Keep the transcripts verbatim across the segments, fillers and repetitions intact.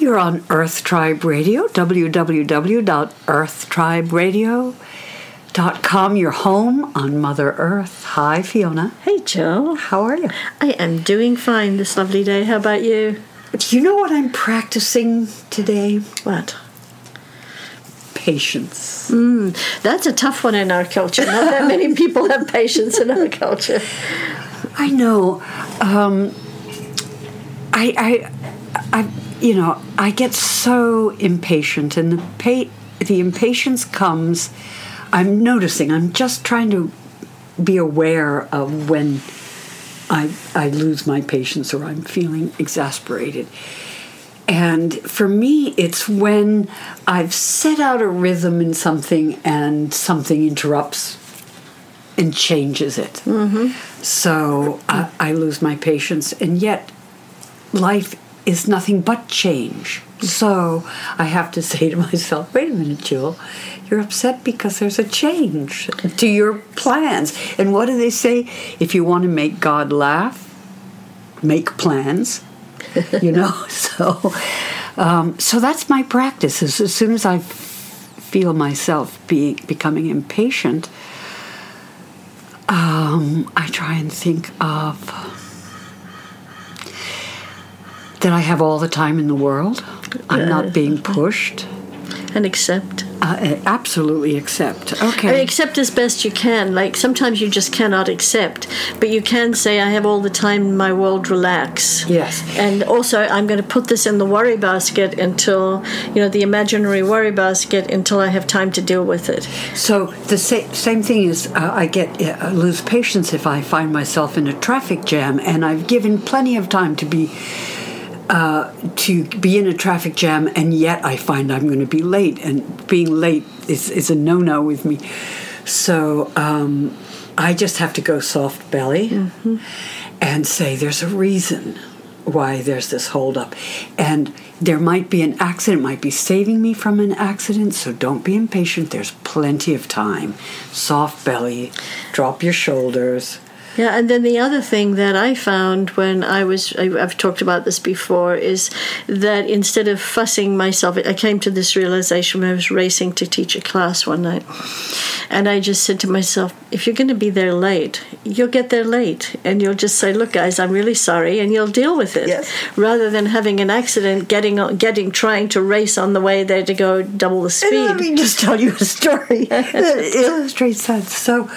You're on Earth Tribe Radio, w w w dot earth tribe radio dot com, your home on Mother Earth. Hi, Fiona. Hey, Jill. How are you? I am doing fine this lovely day. How about you? Do you know what I'm practicing today? What? Patience. Mm, that's a tough one in our culture. Not that many people have patience in our culture. I know. Um, I, I, I, you know, I get so impatient, and the pa- the impatience comes. I'm noticing. I'm just trying to be aware of when I I lose my patience or I'm feeling exasperated. And for me, it's when I've set out a rhythm in something and something interrupts and changes it. Mm-hmm. So I, I lose my patience, and yet life is nothing but change. So I have to say to myself, wait a minute, Jill, you're upset because there's a change to your plans. And what do they say? If you want to make God laugh, make plans, you know? so um, so that's my practice. As, as soon as I feel myself being becoming impatient, um, I try and think of that I have all the time in the world. I'm not being pushed. And accept. Uh, absolutely accept. Okay. I mean, accept as best you can. Like, sometimes you just cannot accept. But you can say, I have all the time in my world, relax. Yes. And also, I'm going to put this in the worry basket until, you know, the imaginary worry basket until I have time to deal with it. So the sa- same thing is uh, I get uh, lose patience if I find myself in a traffic jam, and I've given plenty of time to be... Uh, to be in a traffic jam, and yet I find I'm going to be late, and being late is, is a no-no with me. So um, I just have to go soft belly mm-hmm. and say there's a reason why there's this holdup, and there might be an accident, might be saving me from an accident, so don't be impatient. There's plenty of time. Soft belly, drop your shoulders. Yeah, and then the other thing that I found when I was, I've talked about this before, is that instead of fussing myself, I came to this realization when I was racing to teach a class one night. And I just said to myself, if you're going to be there late, you'll get there late. And you'll just say, look, guys, I'm really sorry, and you'll deal with it. Yes. Rather than having an accident, getting, getting, trying to race on the way there to go double the speed. And let me just tell you a story that illustrates that. So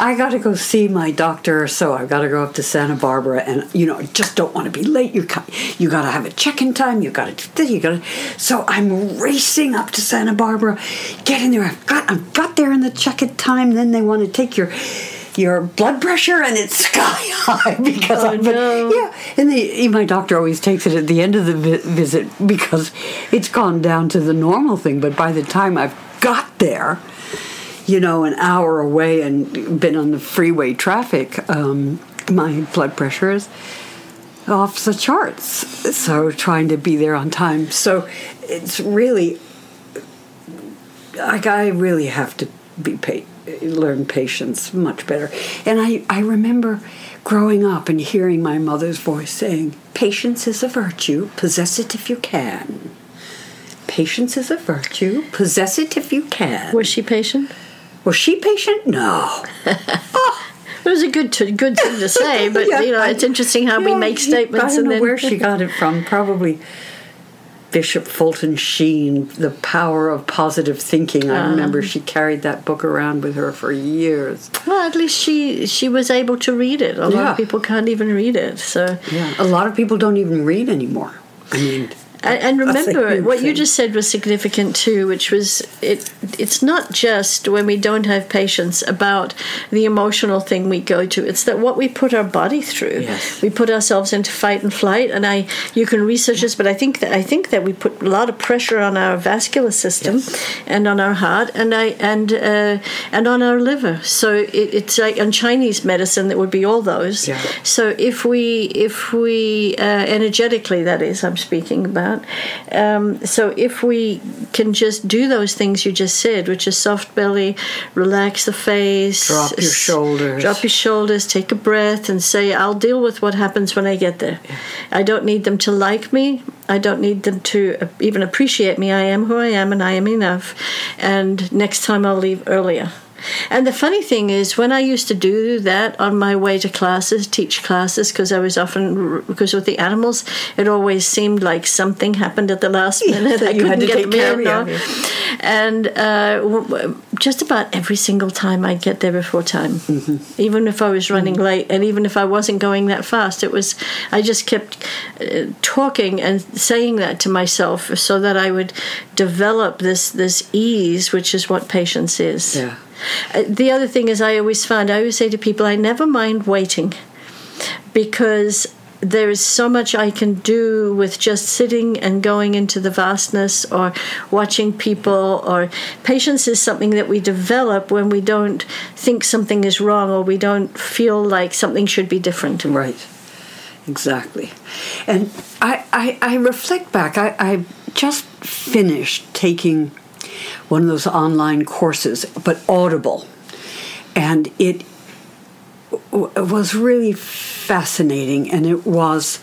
I got to go see my doctor. So I've got to go up to Santa Barbara, and you know, just don't want to be late. You you got to have a check-in time. You got to you got to. So I'm racing up to Santa Barbara, get in there. I've got I've got there in the check-in time. Then they want to take your your blood pressure, and it's sky high because oh, I've been no. yeah. And the, my doctor always takes it at the end of the vi- visit because it's gone down to the normal thing. But by the time I've got there, you know, an hour away and been on the freeway traffic, um, my blood pressure is off the charts. So trying to be there on time. So it's really, like, I really have to be pa- learn patience much better. And I, I remember growing up and hearing my mother's voice saying, patience is a virtue, possess it if you can. Patience is a virtue, possess it if you can. Was she patient? Was she patient? No. Oh. It was a good to, good thing to say, but yeah, you know, it's interesting how yeah, we make statements. I don't and know then... where she got it from. Probably Bishop Fulton Sheen, The Power of Positive Thinking. I um, remember she carried that book around with her for years. Well, at least she she was able to read it. A lot yeah. of people can't even read it. So yeah, a lot of people don't even read anymore. I mean. And remember, what you just said was significant too, which was it. It's not just when we don't have patience about the emotional thing we go to. It's that what we put our body through. Yes. We put ourselves into fight and flight. And I, you can research this, but I think that I think that we put a lot of pressure on our vascular system, yes. and on our heart, and I and uh, and on our liver. So it, it's like in Chinese medicine that would be all those. Yeah. So if we if we uh, energetically, that is, I'm speaking about. that. Um, so if we can just do those things you just said, which is soft belly, relax the face. Drop your shoulders. Drop your shoulders, take a breath, and say, I'll deal with what happens when I get there. Yeah. I don't need them to like me. I don't need them to even appreciate me. I am who I am, and I am enough. And next time I'll leave earlier. And the funny thing is, when I used to do that on my way to classes, teach classes, because I was often, because with the animals, it always seemed like something happened at the last minute. Yeah, I couldn't get them in. And uh, just about every single time I'd get there before time, mm-hmm. even if I was running mm-hmm. late, and even if I wasn't going that fast. It was, I just kept uh, talking and saying that to myself so that I would develop this, this ease, which is what patience is. Yeah. The other thing is, I always find, I always say to people, I never mind waiting, because there is so much I can do with just sitting and going into the vastness, or watching people. Or patience is something that we develop when we don't think something is wrong, or we don't feel like something should be different. Right. Exactly. And I, I, I reflect back. I, I just finished taking one of those online courses, but Audible. And it w- was really fascinating, and it was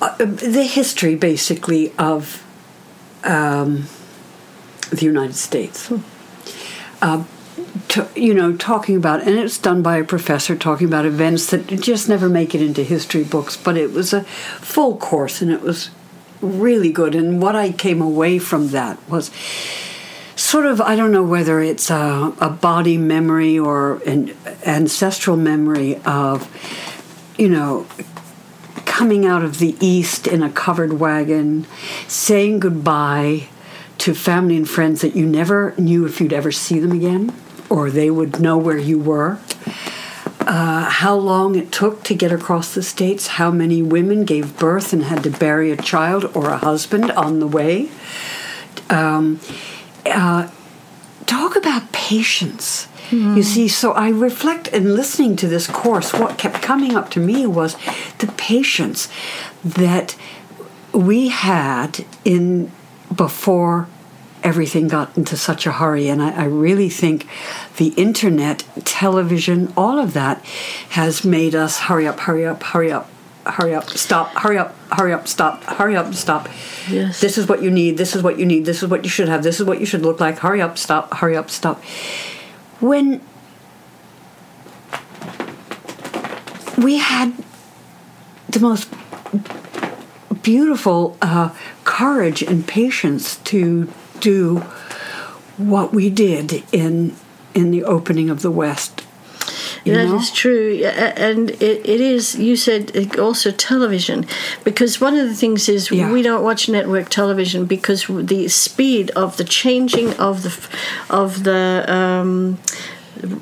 uh, the history, basically, of um, the United States. Hmm. Uh, to, you know, talking about, and it's done by a professor, talking about events that just never make it into history books, but it was a full course, and it was really good. And what I came away from that was sort of, I don't know whether it's a, a body memory or an ancestral memory of, you know, coming out of the East in a covered wagon, saying goodbye to family and friends that you never knew if you'd ever see them again, or they would know where you were. Uh, how long it took to get across the states, how many women gave birth and had to bury a child or a husband on the way. Um, uh, talk about patience. Mm-hmm. You see, so I reflect, in listening to this course, what kept coming up to me was the patience that we had in before everything got into such a hurry. And I, I really think the internet, television, all of that has made us hurry up, hurry up, hurry up, hurry up, stop, hurry up, hurry up, stop, hurry up, stop. Yes. This is what you need, this is what you need, this is what you should have, this is what you should look like, hurry up, stop, hurry up, stop. When we had the most beautiful uh, courage and patience to do what we did in in the opening of the West. That know? is true, and it, it is. You said also television, because one of the things is yeah. we don't watch network television because the speed of the changing of the of the. Um,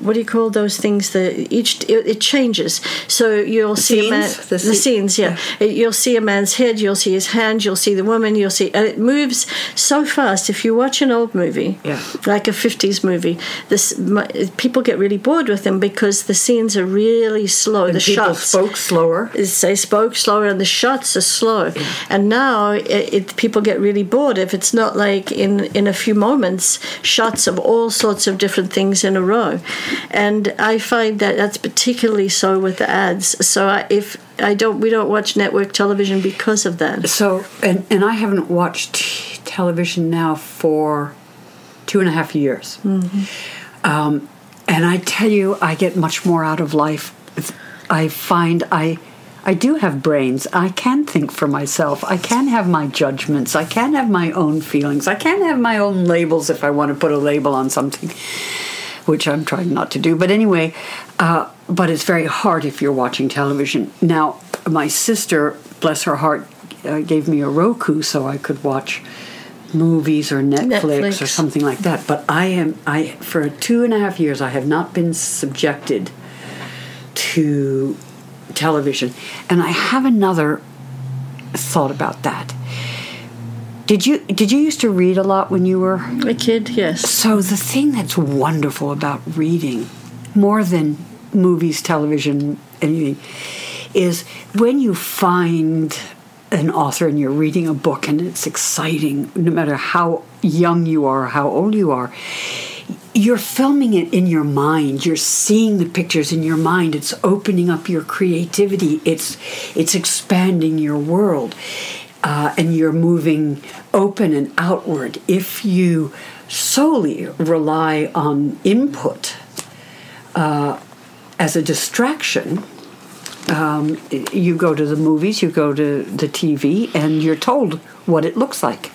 What do you call those things? That each it, it changes. So you'll the see scenes, a man, the, the scenes. Yeah, yeah. It, you'll see a man's head. You'll see his hand. You'll see the woman. You'll see. And it moves so fast. If you watch an old movie, yeah. like a fifties movie, this my, people get really bored with them because the scenes are really slow. And the people shots spoke slower. They spoke slower, and the shots are slow. Yeah. And now it, it, people get really bored if it's not like in in a few moments shots of all sorts of different things in a row. And I find that that's particularly so with the ads. So I, if I don't, we don't watch network television because of that. So, and, and I haven't watched television now for two and a half years. Mm-hmm. Um, and I tell you, I get much more out of life. I find I, I do have brains. I can think for myself. I can have my judgments. I can have my own feelings. I can have my own labels if I want to put a label on something, which I'm trying not to do. But anyway, uh, but it's very hard if you're watching television. Now, my sister, bless her heart, uh, gave me a Roku so I could watch movies or Netflix, Netflix or something like that. But I am, I for two and a half years, I have not been subjected to television. And I have another thought about that. Did you did you used to read a lot when you were a kid? Yes. So the thing that's wonderful about reading, more than movies, television, anything, is when you find an author and you're reading a book and it's exciting, no matter how young you are, how old you are, you're filming it in your mind. You're seeing the pictures in your mind. It's opening up your creativity. It's it's expanding your world. Uh, and you're moving open and outward. If you solely rely on input uh, as a distraction, um, you go to the movies, you go to the T V, and you're told what it looks like.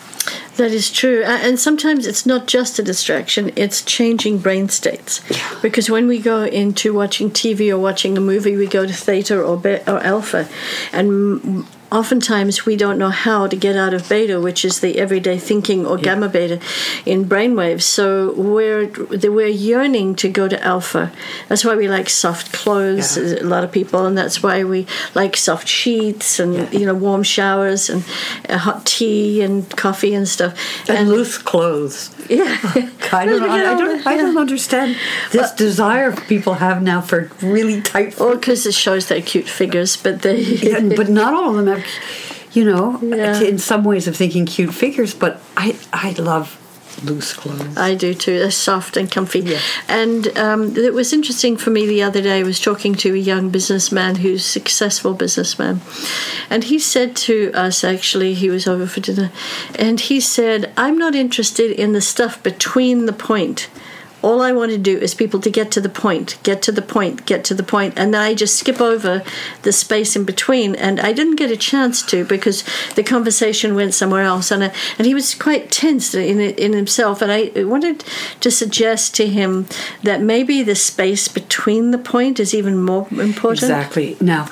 That is true. And sometimes it's not just a distraction, it's changing brain states. Yeah. Because when we go into watching T V or watching a movie, we go to theta or be- or alpha. And oftentimes we don't know how to get out of beta, which is the everyday thinking, or yeah. gamma beta in brainwaves. So we're we're yearning to go to alpha. That's why we like soft clothes, yeah. a lot of people, and that's why we like soft sheets and yeah. you know, warm showers and hot tea and coffee and stuff. And, and loose clothes. Yeah. I don't, I don't, I don't, I don't yeah. understand this uh, desire people have now for really tight figures. Or because it shows their cute figures, but they... yeah, but not all of them have, you know, yeah. in some ways of thinking cute figures, but I, I love loose clothes. I do too. They're soft and comfy. Yeah. And um, it was interesting for me the other day, I was talking to a young businessman who's a successful businessman. And he said to us, actually, he was over for dinner, and he said, I'm not interested in the stuff between the point. All I want to do is people to get to the point, get to the point, get to the point, and then I just skip over the space in between. And I didn't get a chance to because the conversation went somewhere else. And I, and he was quite tense in in himself. And I wanted to suggest to him that maybe the space between the point is even more important. Exactly. Now,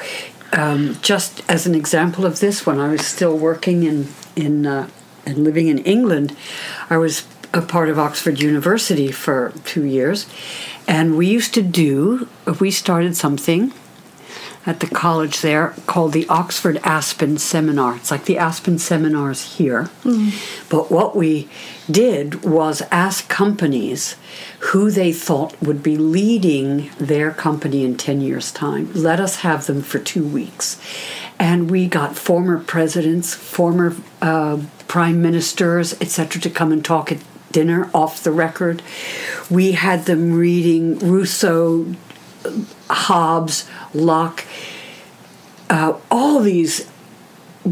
um, just as an example of this, when I was still working in in uh, and living in England, I was a part of Oxford University for two years, and we used to do, we started something at the college there called the Oxford Aspen Seminar. It's like the Aspen Seminars here, mm-hmm. but what we did was ask companies who they thought would be leading their company in ten years' time. Let us have them for two weeks. And we got former presidents, former uh, prime ministers, et cetera, to come and talk at dinner off the record. We had them reading Rousseau, Hobbes, Locke, uh, all these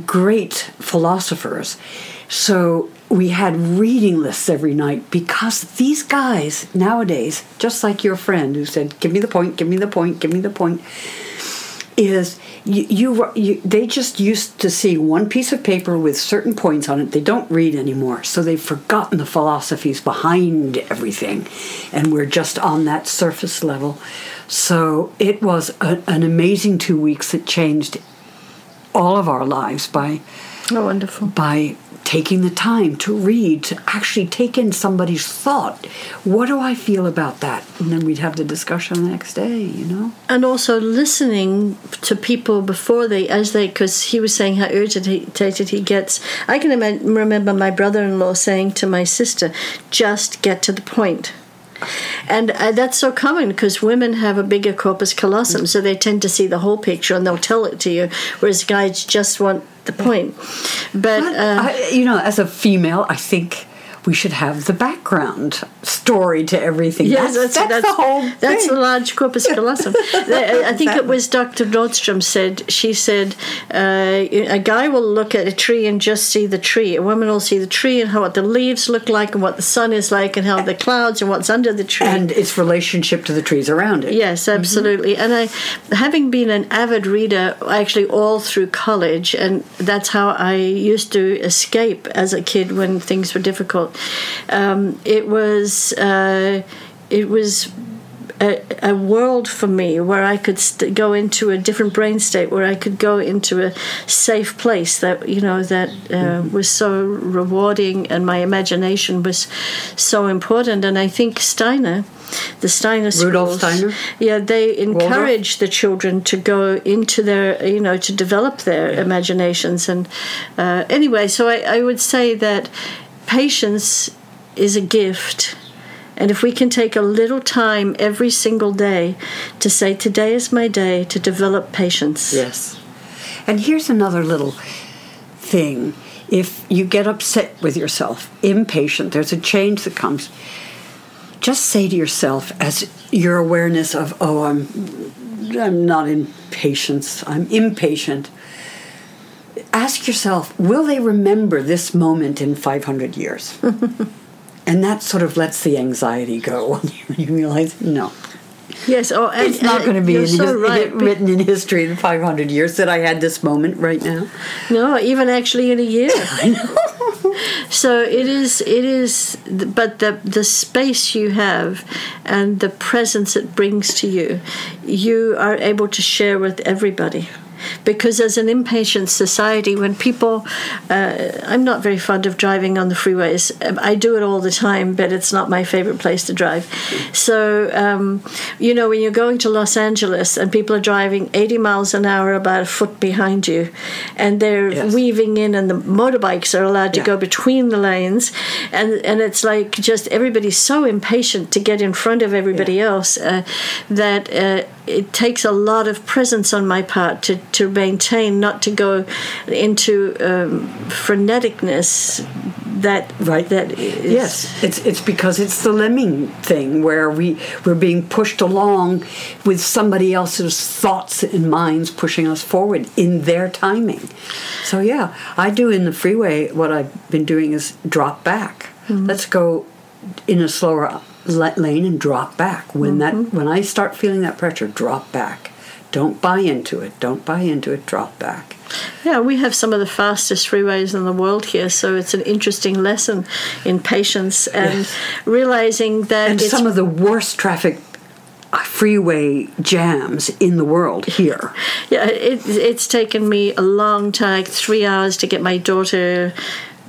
great philosophers. So we had reading lists every night because these guys nowadays, just like your friend who said, give me the point, give me the point, give me the point, is you, you, you they just used to see one piece of paper with certain points on it. They don't read anymore, so they've forgotten the philosophies behind everything, and we're just on that surface level. So it was a, an amazing two weeks that changed all of our lives by oh, wonderful by taking the time to read, to actually take in somebody's thought. What do I feel about that? And then we'd have the discussion the next day, you know? And also listening to people before they, as they, because he was saying how irritated he gets. I can Im- remember my brother-in-law saying to my sister, just get to the point. And uh, that's so common because women have a bigger corpus callosum, so they tend to see the whole picture and they'll tell it to you, whereas guys just want the point. But, but uh, I, you know, as a female, I think we should have the background story to everything. Yeah, that's, that's, that's, that's the whole thing. That's the large corpus callosum. I think it was Doctor Nordstrom said, she said, uh, a guy will look at a tree and just see the tree. A woman will see the tree and how what the leaves look like and what the sun is like and how the clouds and what's under the tree. And its relationship to the trees around it. Yes, absolutely. Mm-hmm. And I, having been an avid reader actually all through college, and that's how I used to escape as a kid when things were difficult. Um, it was uh, it was a, a world for me where I could st- go into a different brain state, where I could go into a safe place that, you know, that uh, was so rewarding, and my imagination was so important. And I think Steiner, the Steiner schools, Rudolf Steiner, yeah, they encourage Waldorf, the children to go into their, you know, to develop their yeah. imaginations. And uh, anyway, so I, I would say that patience is a gift, and if we can take a little time every single day to say, today is my day to develop patience. Yes. And here's another little thing. If you get upset with yourself, impatient, there's a change that comes. Just say to yourself, as your awareness of, oh, I'm, I'm not in patience, I'm impatient. Ask yourself, will they remember this moment in five hundred years? And that sort of lets the anxiety go. You realize, no. Yes, oh, and, it's not going to be in his, so right. written in history in five hundred years that I had this moment right now. No, even actually in a year. I know. So it is, it is, but the the space you have and the presence it brings to you, you are able to share with everybody. Because as an impatient society, when people, uh, I'm not very fond of driving on the freeways. I do it all the time, but it's not my favorite place to drive. So, um, you know, when you're going to Los Angeles and people are driving eighty miles an hour about a foot behind you, and they're yes. weaving in, and the motorbikes are allowed to yeah. go between the lanes, and, and it's like just everybody's so impatient to get in front of everybody yeah. else uh, that uh, it takes a lot of presence on my part to to maintain, not to go into um, freneticness that right that is yes it's it's because it's the lemming thing where we we're being pushed along with somebody else's thoughts and minds pushing us forward in their timing. So yeah, I do in the freeway what I've been doing is drop back. Mm-hmm. Let's go in a slower lane and drop back when mm-hmm. that when I start feeling that pressure, drop back. Don't buy into it. Don't buy into it. Drop back. Yeah, we have some of the fastest freeways in the world here, so it's an interesting lesson in patience and yes. realizing that. And it's some of the worst traffic freeway jams in the world here. Yeah, it, it's taken me a long time, three hours to get my daughter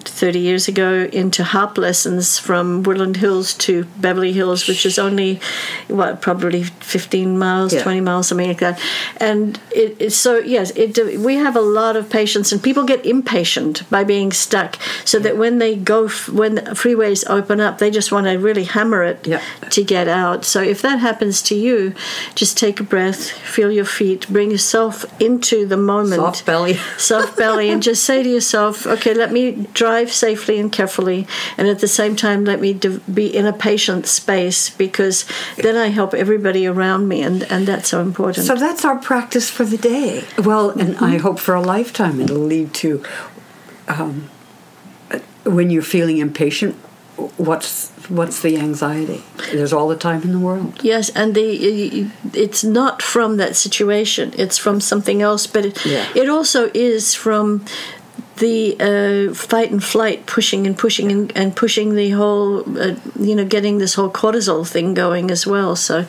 thirty years ago into harp lessons from Woodland Hills to Beverly Hills, which is only, what, probably fifteen miles, yeah. twenty miles, something like that. And it, it, so, yes, it, we have a lot of patience, and people get impatient by being stuck, so yeah. that when they go, f- when the freeways open up, they just want to really hammer it yeah. to get out. So if that happens to you, just take a breath, feel your feet, bring yourself into the moment. Soft belly. Soft belly, and just say to yourself, okay, let me drive safely and carefully, and at the same time let me de- be in a patient space, because then I help everybody around me, and, and that's so important. So that's our practice for the day. Well, and mm-hmm. I hope for a lifetime it'll lead to um, when you're feeling impatient, what's what's the anxiety? There's all the time in the world. Yes, and the it's not from that situation, it's from something else, but it, yeah. it also is from the uh, fight and flight, pushing and pushing and, and pushing the whole, uh, you know, getting this whole cortisol thing going as well. So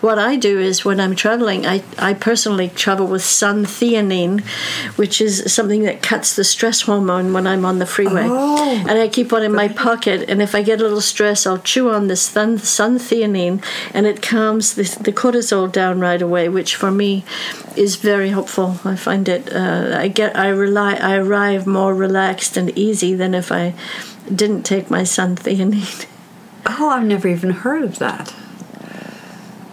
what I do is when I'm traveling, I, I personally travel with sun theanine, which is something that cuts the stress hormone when I'm on the freeway. Oh. And I keep one in my pocket, and if I get a little stress, I'll chew on this sun, sun theanine, and it calms the, the cortisol down right away, which for me is very helpful. I find it, uh, I get, I rely, I arrive more relaxed and easy than if I didn't take my sun theanine. Oh, I've never even heard of that.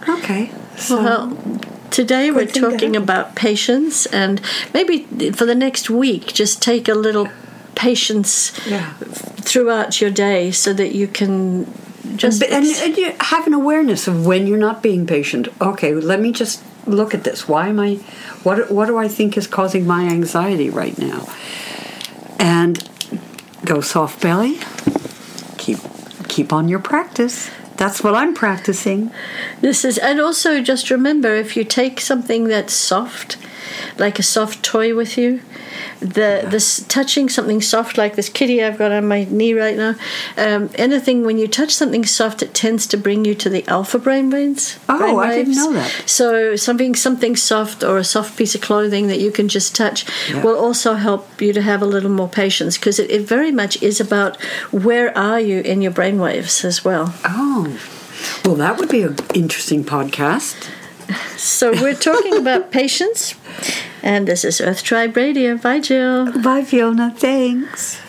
Okay. So. Well, today we're talking about patience, and maybe for the next week, just take a little patience yeah. throughout your day so that you can just... And, and you have an awareness of when you're not being patient. Okay, let me just look at this. Why am I... What, what do I think is causing my anxiety right now? And go soft belly. Keep keep on your practice. That's what I'm practicing. This is, and also just remember, if you take something that's soft, like a soft toy with you, the yeah. this touching something soft like this kitty I've got on my knee right now, um, anything, when you touch something soft, it tends to bring you to the alpha brain waves. Oh, brain waves. I didn't know that. So something something soft, or a soft piece of clothing that you can just touch yeah. will also help you to have a little more patience, because it, it very much is about where are you in your brain waves as well. Oh, well, that would be an interesting podcast. So we're talking about patience, and this is Earth Tribe Radio. Bye, Jill. Bye, Fiona. Thanks.